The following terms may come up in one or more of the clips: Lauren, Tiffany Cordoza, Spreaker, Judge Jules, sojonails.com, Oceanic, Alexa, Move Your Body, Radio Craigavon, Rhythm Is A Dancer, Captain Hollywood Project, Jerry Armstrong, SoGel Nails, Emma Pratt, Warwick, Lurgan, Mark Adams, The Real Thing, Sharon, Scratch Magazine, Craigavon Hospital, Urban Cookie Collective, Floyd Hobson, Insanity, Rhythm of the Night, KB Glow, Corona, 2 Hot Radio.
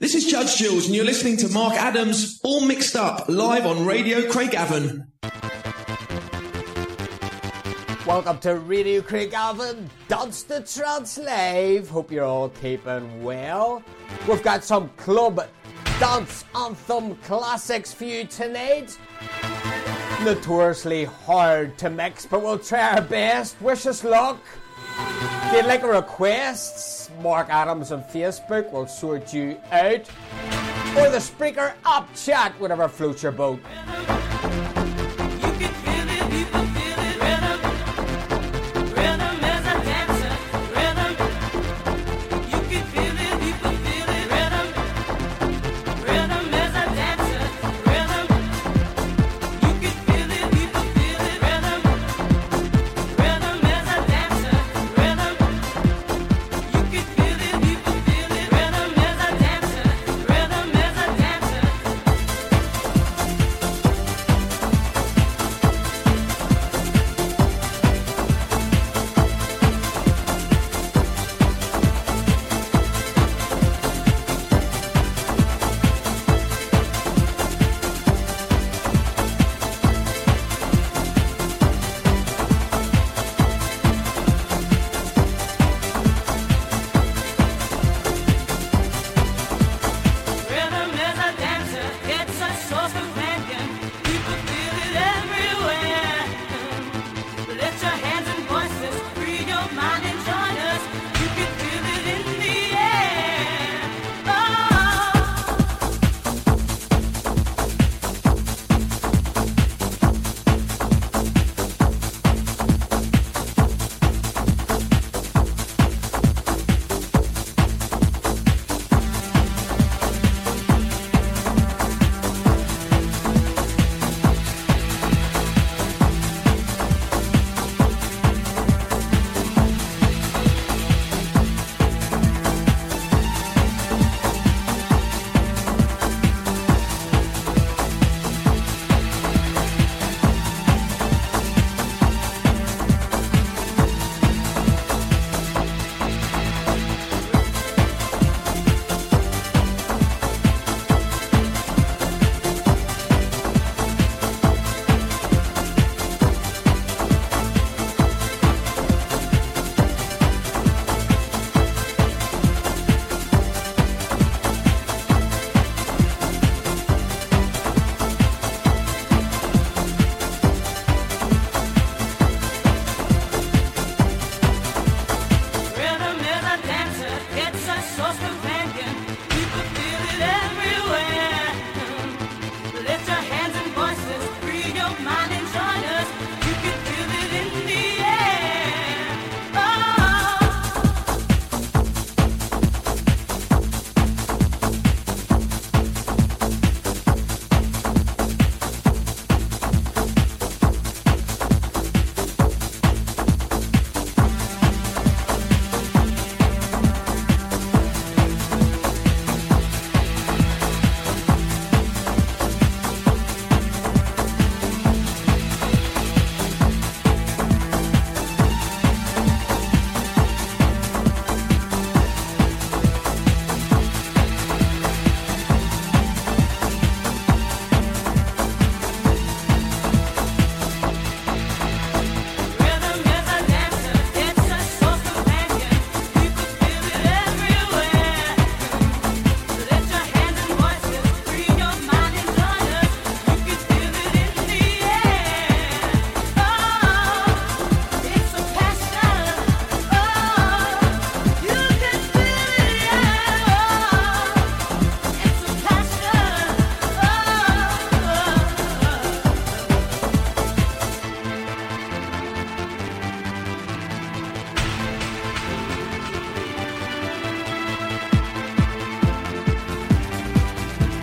This is Judge Jules, and you're listening to Mark Adams, All Mixed Up, live on Radio Craigavon. Welcome to Radio Craigavon, Dunster Trance Live. Hope you're all keeping well. We've got some club dance anthem classics for you tonight. Notoriously hard to mix, but we'll try our best. Wish us luck. If you'd like requests, Mark Adams on Facebook will sort you out, or the Spreaker app chat, whatever floats your boat.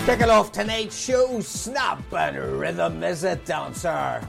Tickle off tonight's show, Snap and Rhythm Is A Dancer.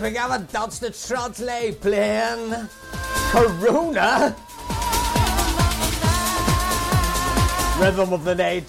Craigavon, that's the Trotley playing Corona. Rhythm of the Night.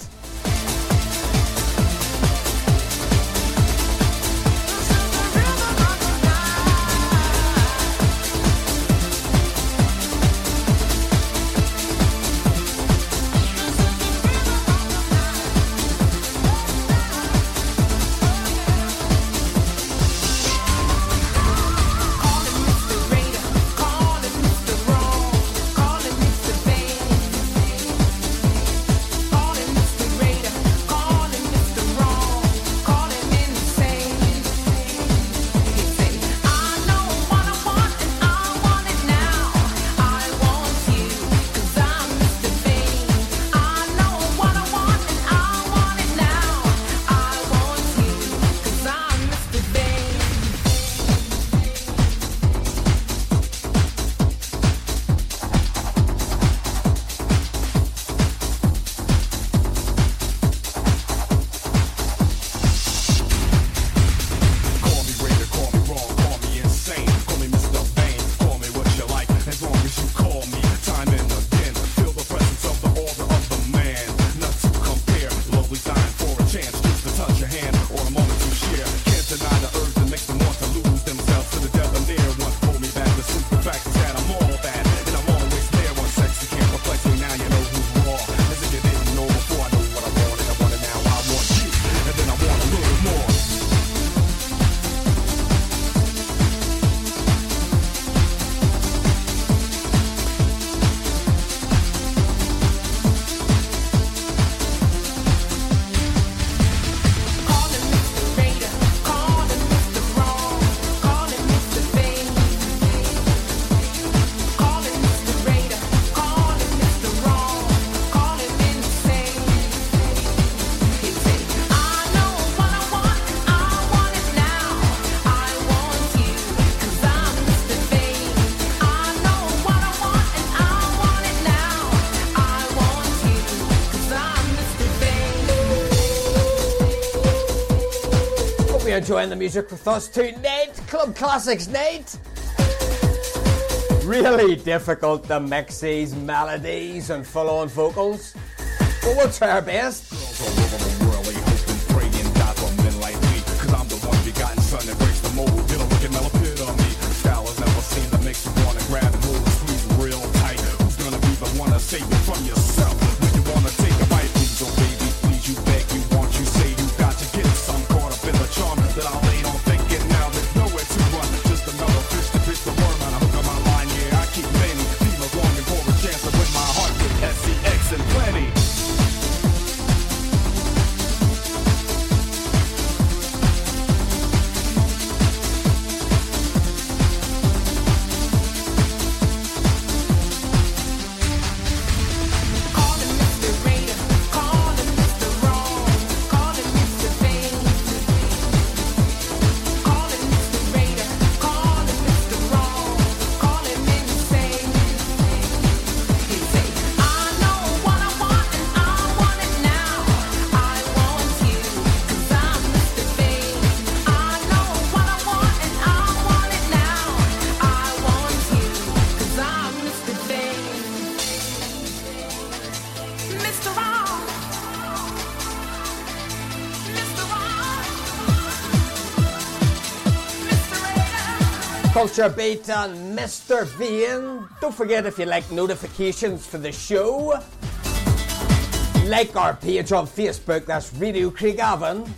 We are enjoying the music with us tonight. Club Classics Night. Really difficult to mix these melodies and full-on vocals, but we'll try our best. Culture Beta and Mr. Vain. Don't forget, if you like notifications for the show, like our page on Facebook, that's Radio Craigavon.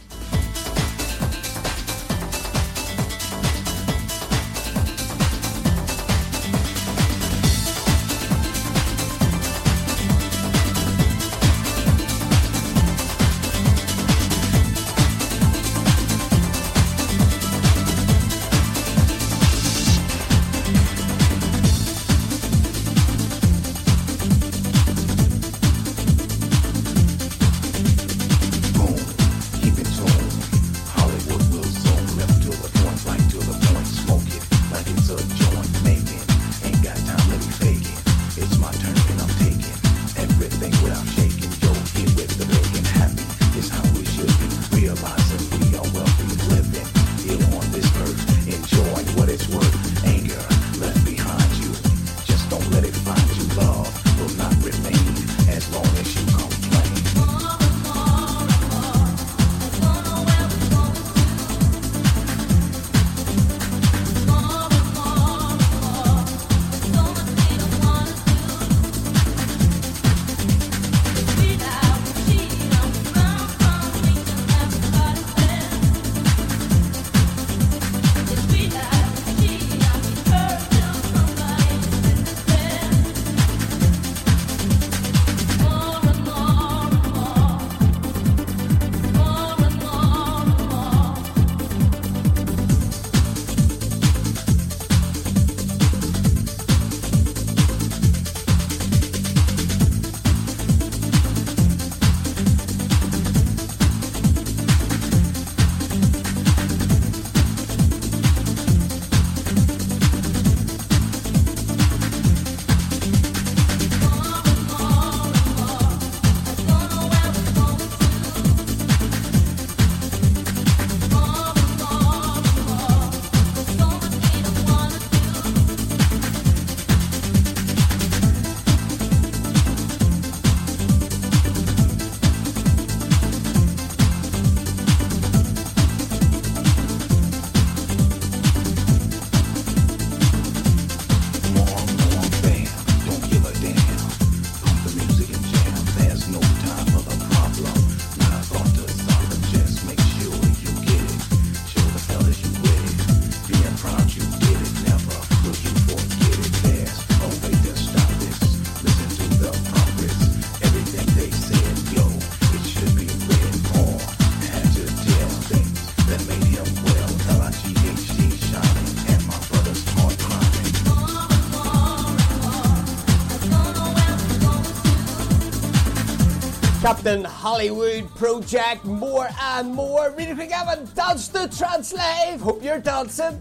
Captain Hollywood Project, more and more. Radio Craigavon, dance to trance live. Hope you're dancing.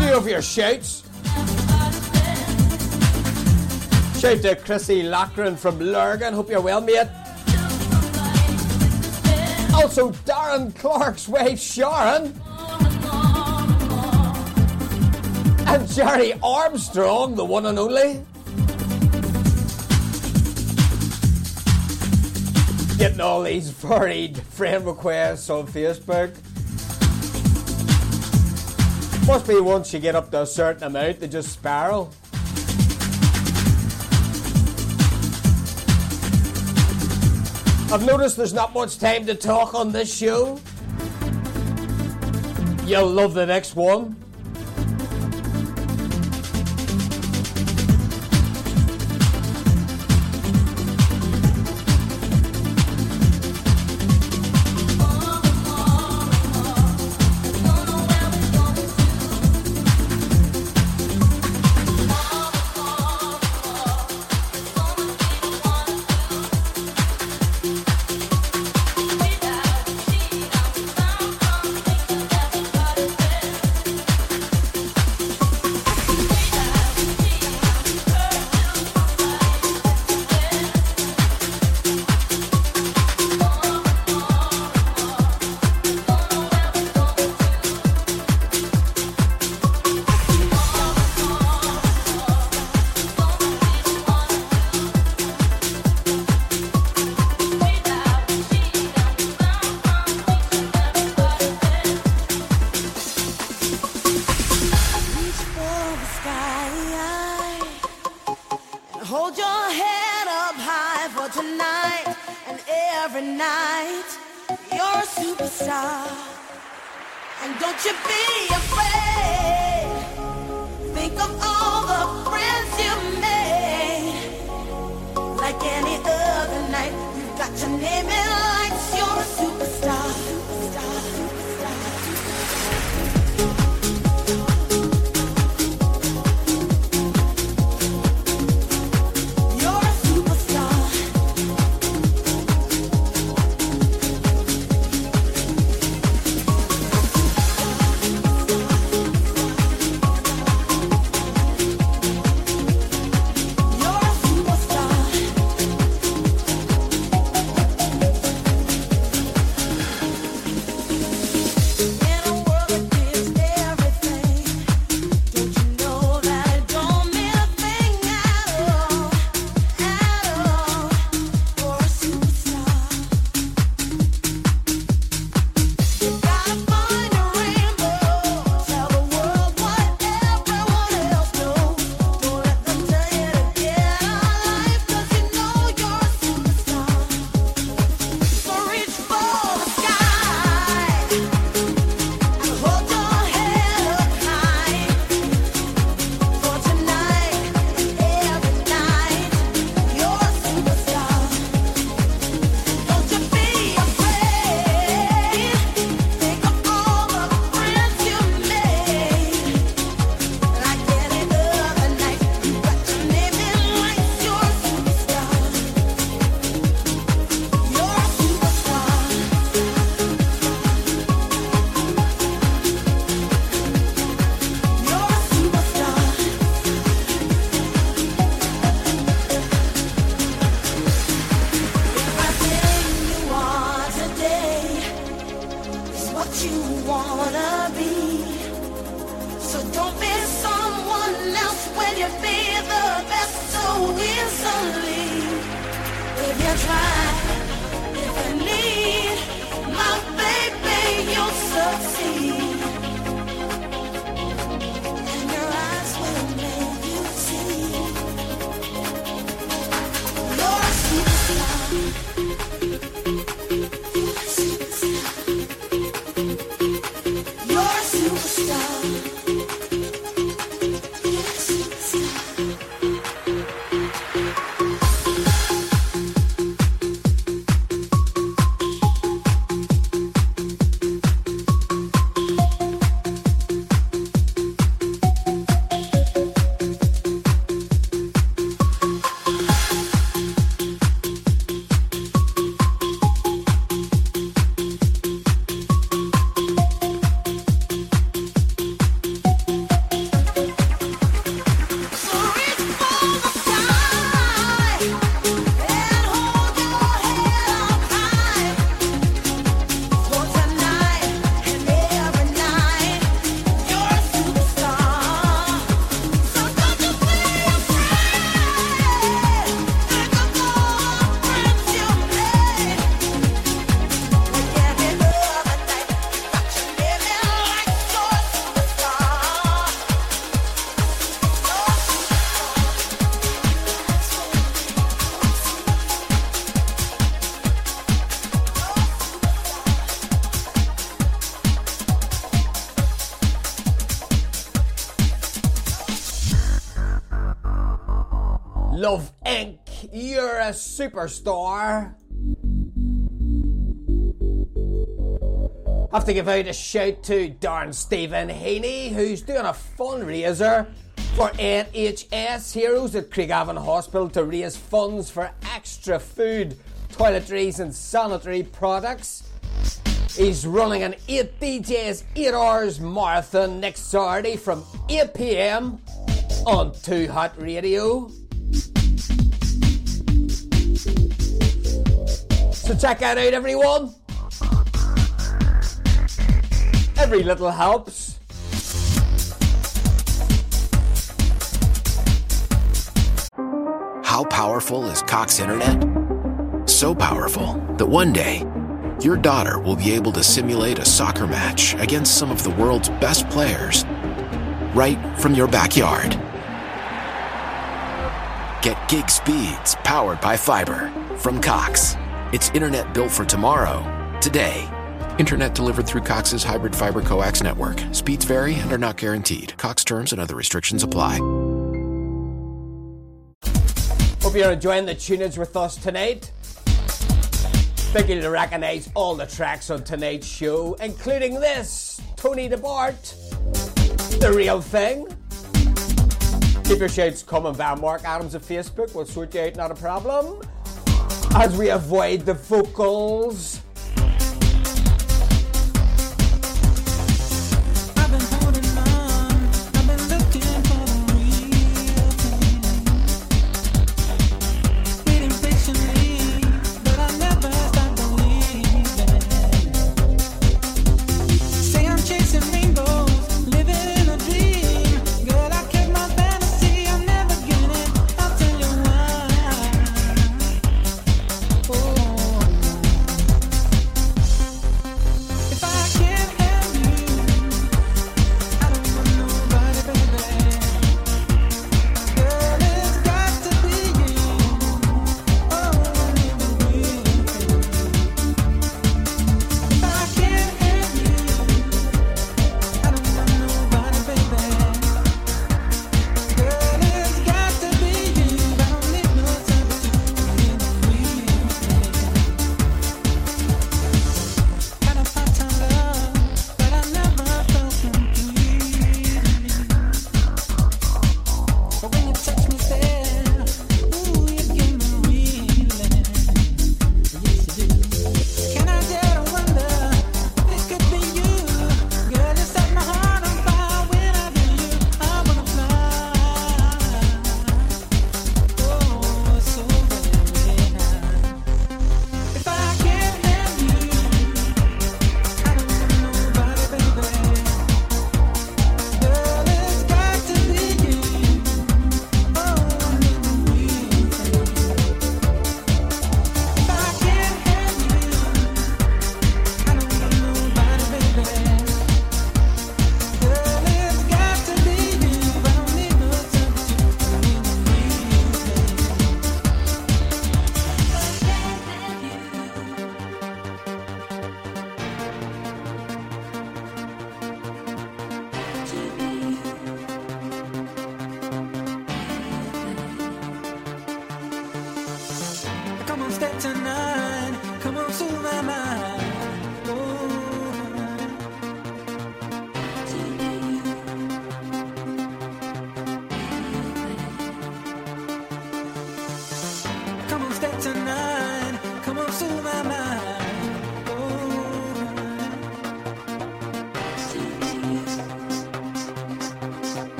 Do over your shouts. Shout to Chrissy Lachran from Lurgan. Hope you're well, mate. also Darren Clark's wife Sharon and Jerry Armstrong, the one and only. Getting all these varied friend requests on Facebook. Must be once you get up to a certain amount, they just spiral. I've noticed there's not much time to talk on this show. You'll love the next one. Love Inc., you're a superstar. I have to give out a shout to Darn Stephen Heaney, who's doing a fundraiser for NHS Heroes at Craigavon Hospital to raise funds for extra food, toiletries and sanitary products. He's running an 8 DJs 8 hours marathon next Saturday from 8 p.m. on 2 Hot Radio. So check that out, everyone. Every little helps. How powerful is Cox Internet? So powerful that one day your daughter will be able to simulate a soccer match against some of the world's best players right from your backyard. Get gig speeds powered by fiber from Cox. It's internet built for tomorrow, today. Internet delivered through Cox's hybrid fiber coax network. Speeds vary and are not guaranteed. Cox terms and other restrictions apply. Hope you're enjoying the tunage with us tonight. Thinking to recognise all the tracks on tonight's show, including this, Tony Di Bart, The Real Thing. Keep your shouts coming via Mark Adams of Facebook. We'll sort you out, not a problem. As we avoid the vocals.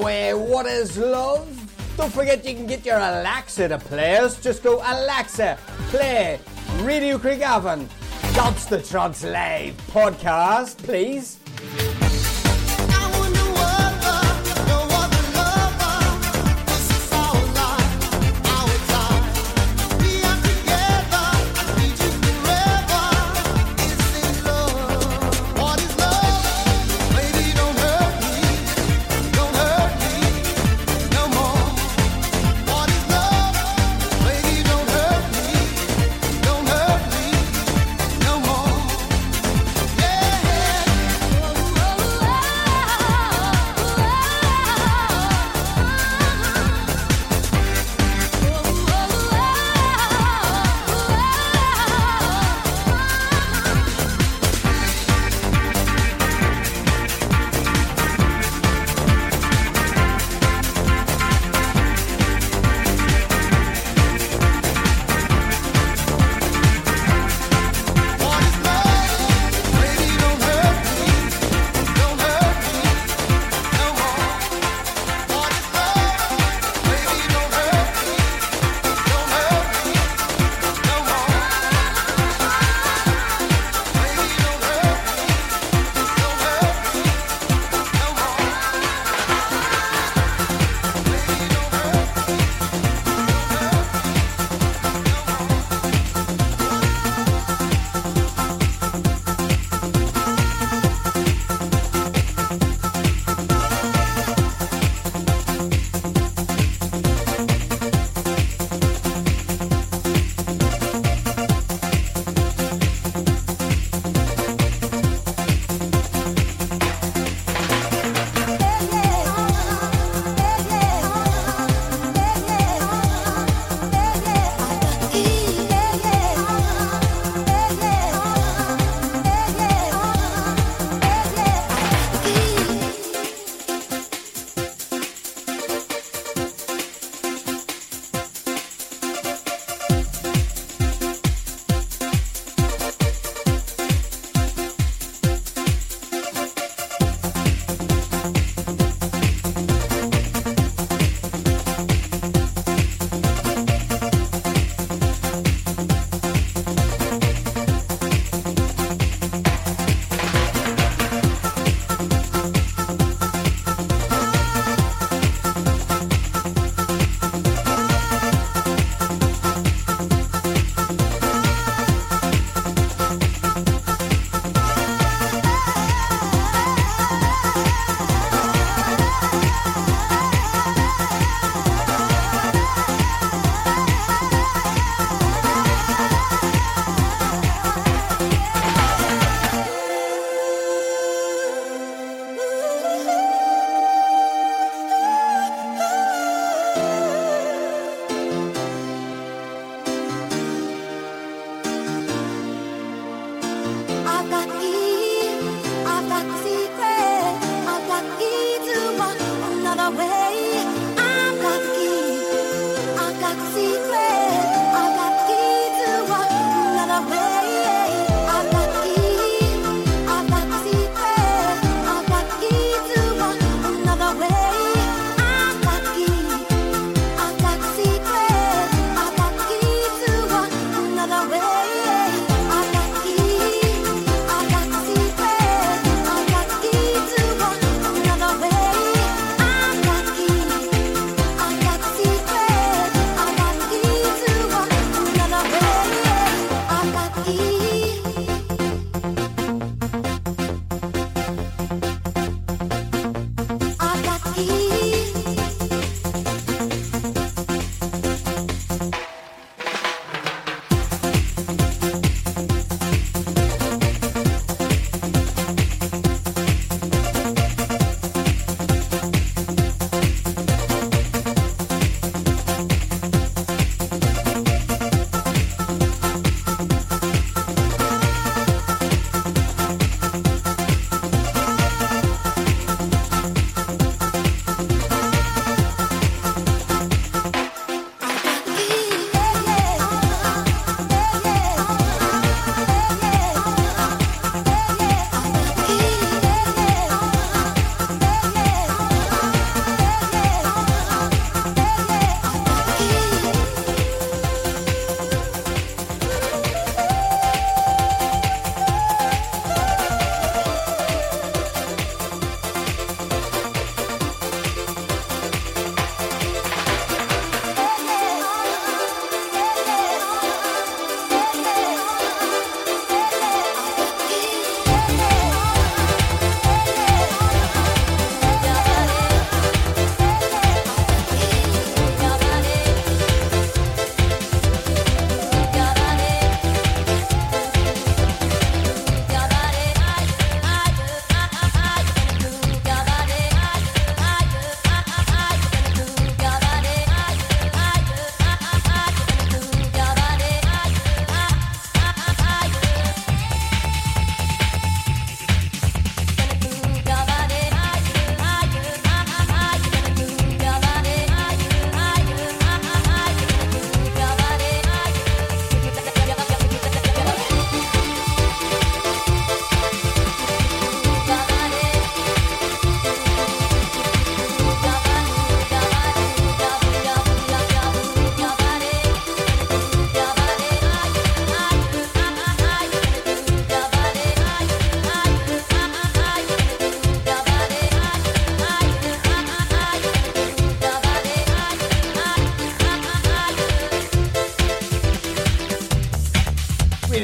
away what is love. Don't forget you can get your Alexa to play us. Just go Alexa, play Radio Craigavon. That's the Trance Live podcast, please.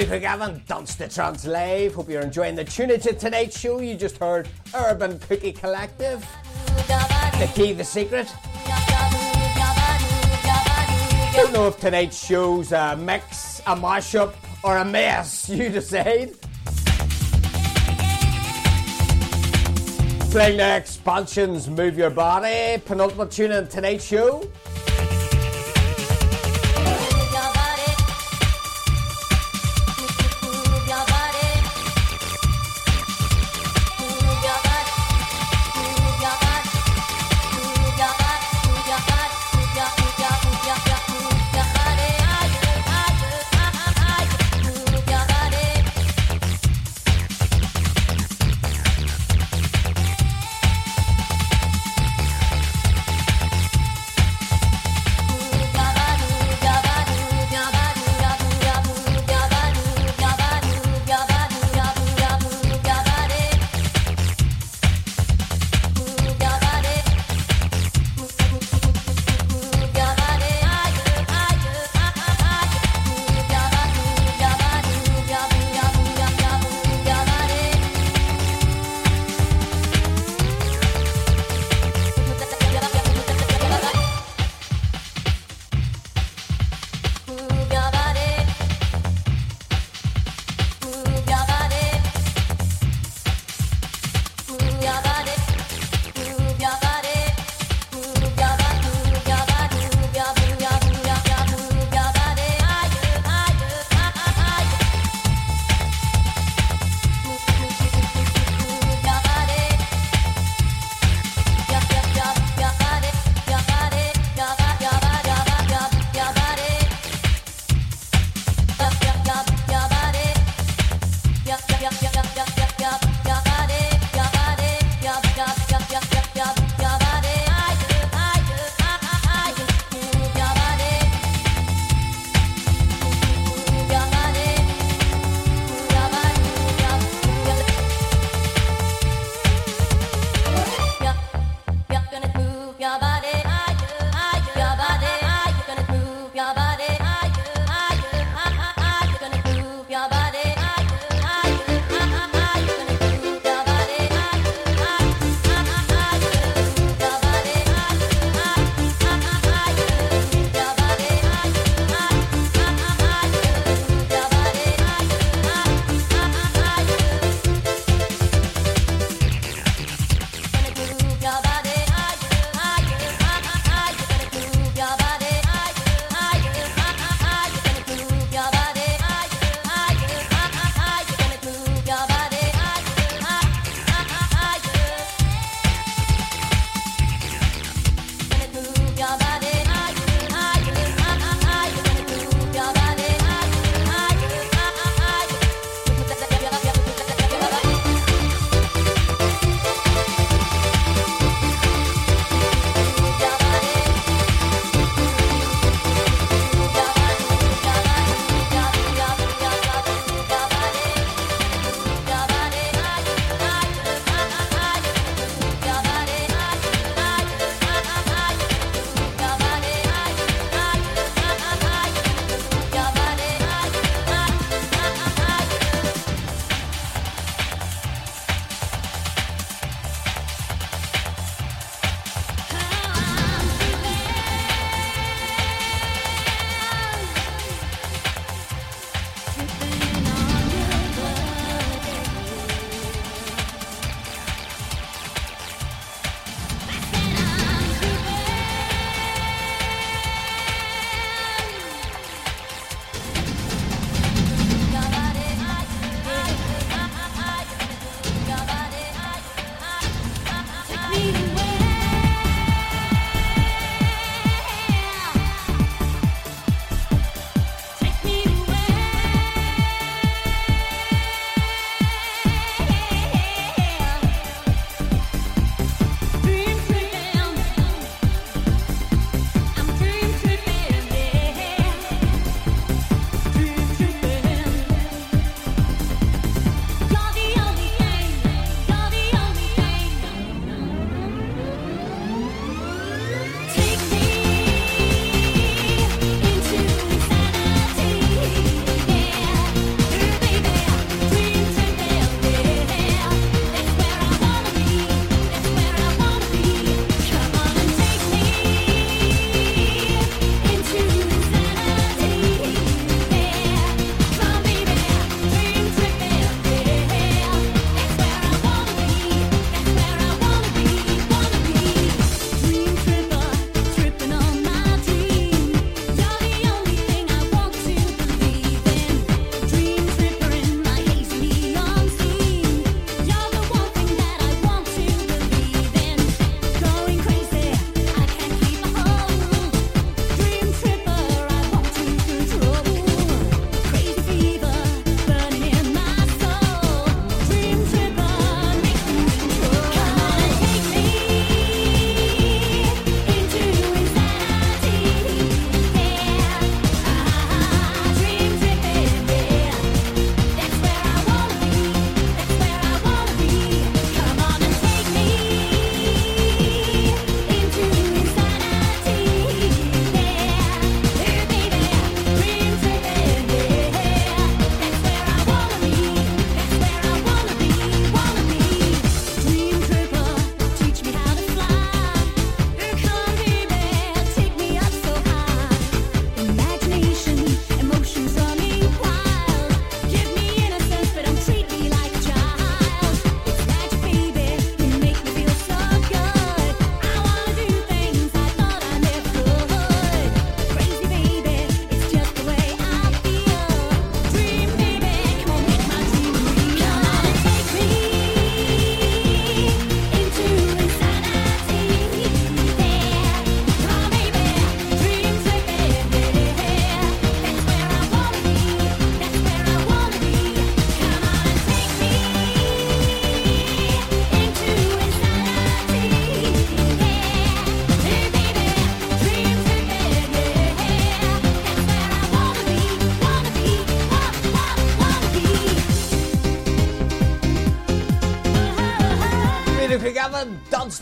Radio Craigavon, Dunster Trance Live. Hope you're enjoying the tune into tonight's show. You just heard Urban Cookie Collective, The Key, The Secret. Don't know if tonight's show's a mix, a mashup, or a mess. You decide. Playing The Xpansions, Move Your Body, penultimate tune in tonight's show.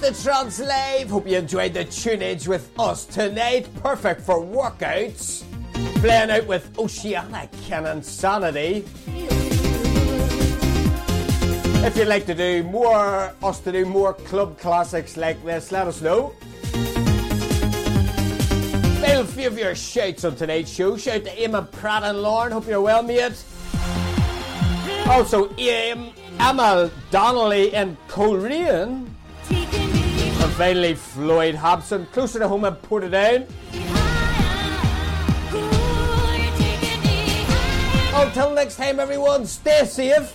the Trance Live. Hope you enjoyed the tunage with us tonight. Perfect for workouts. Playing out with Oceanic and Insanity. If you'd like to do more, us to do more club classics like this, let us know. Mail a few of your shouts on tonight's show. Shout to Emma Pratt and Lauren. Hope you're well, mate. Also, Emma Donnelly and Corona. And finally, Floyd Hobson, closer to home in Portadown. Until next time, everyone, stay safe.